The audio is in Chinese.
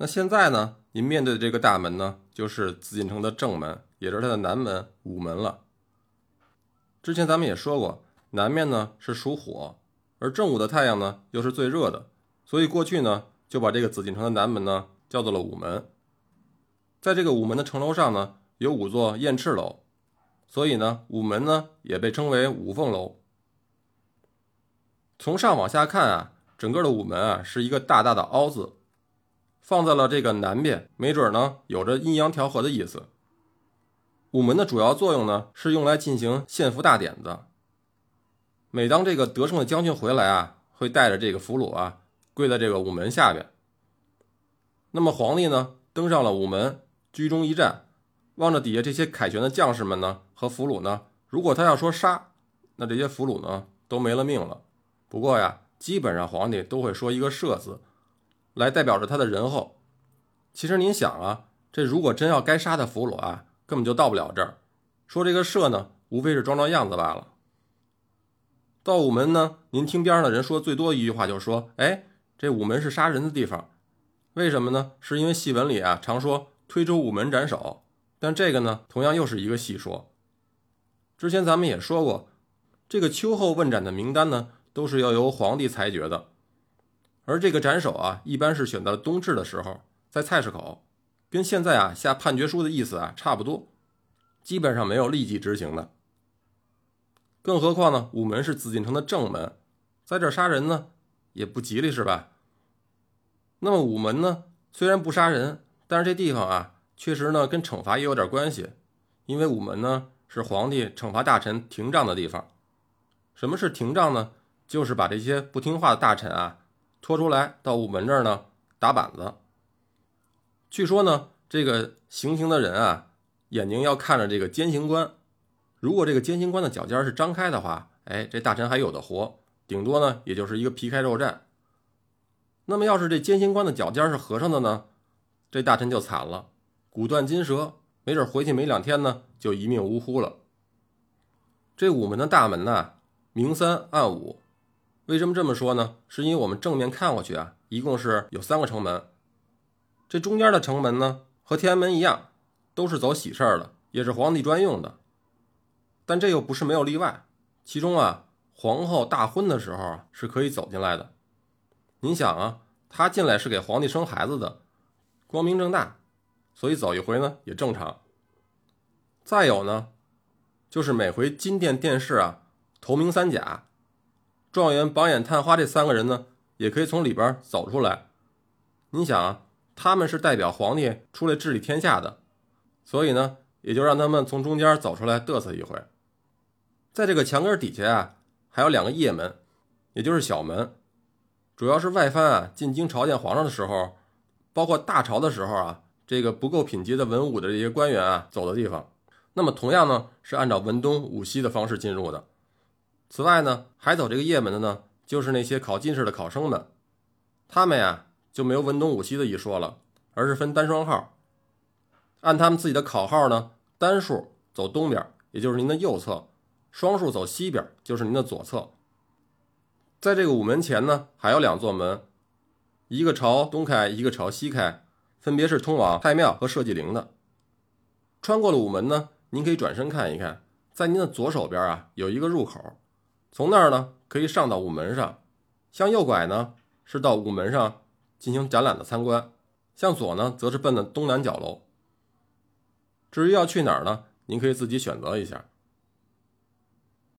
那现在呢，您面对的这个大门呢，就是紫禁城的正门，也就是它的南门午门了。之前咱们也说过，南面呢是属火，而正午的太阳呢又是最热的，所以过去呢就把这个紫禁城的南门呢叫做了午门。在这个午门的城楼上呢，有5座雁翅楼，所以呢午门呢也被称为五凤楼。从上往下看啊，整个的午门啊是一个大大的凹字，放在了这个南边，没准呢有着阴阳调和的意思。午门的主要作用呢是用来进行献俘大典的。每当这个得胜的将军回来啊，会带着这个俘虏啊跪在这个午门下边。那么皇帝呢登上了午门，居中一战，望着底下这些凯旋的将士们呢和俘虏呢，如果他要说杀，那这些俘虏呢都没了命了。不过呀，基本上皇帝都会说一个赦字，来代表着他的仁厚。其实您想啊，这如果真要该杀的俘虏啊，根本就到不了这儿，说这个赦呢无非是装样子罢了。到午门呢，您听边上的人说最多一句话就说，哎，这午门是杀人的地方。为什么呢？是因为戏文里啊常说推出午门斩首，但这个呢同样又是一个戏说。之前咱们也说过，这个秋后问斩的名单呢都是要由皇帝裁决的，而这个斩首啊一般是选择冬至的时候，在菜市口，跟现在啊下判决书的意思啊差不多，基本上没有立即执行的。更何况呢，午门是紫禁城的正门，在这杀人呢也不吉利，是吧？那么午门呢虽然不杀人，但是这地方啊确实呢跟惩罚也有点关系，因为午门呢是皇帝惩罚大臣廷杖的地方。什么是廷杖呢？就是把这些不听话的大臣啊拖出来到午门这儿呢打板子。据说呢这个行刑的人啊眼睛要看着这个监刑官，如果这个监刑官的脚尖是张开的话，哎，这大臣还有的活，顶多呢也就是一个皮开肉绽。那么要是这监刑官的脚尖是合上的呢，这大臣就惨了，骨断筋折，没准回去没2天呢就一命呜呼了。这午门的大门啊明3暗5，为什么这么说呢？是因为我们正面看过去啊一共是有3个城门，这中间的城门呢和天安门一样都是走喜事儿的，也是皇帝专用的，但这又不是没有例外。其中啊皇后大婚的时候啊是可以走进来的。您想啊，她进来是给皇帝生孩子的，光明正大，所以走一回呢也正常。再有呢就是每回金殿殿试啊头名3甲，状元榜眼探花这3个人呢也可以从里边走出来。您想啊，他们是代表皇帝出来治理天下的，所以呢也就让他们从中间走出来嘚瑟一回。在这个墙根底下啊还有2个掖门，也就是小门，主要是外藩啊进京朝见皇上的时候，包括大朝的时候啊，这个不够品级的文武的这些官员啊走的地方。那么同样呢是按照文东武西的方式进入的。此外呢还走这个掖门的呢就是那些考进士的考生们，他们呀就没有文东武西的一说了，而是分单双号，按他们自己的考号呢，单数走东边，也就是您的右侧，双数走西边，就是您的左侧。在这个午门前呢还有2座门，一个朝东开，一个朝西开，分别是通往太庙和社稷陵的。穿过了午门呢，您可以转身看一看，在您的左手边啊有一个入口，从那儿呢可以上到午门上，向右拐呢是到午门上进行展览的参观，向左呢则是奔的东南角楼。至于要去哪儿呢，您可以自己选择一下。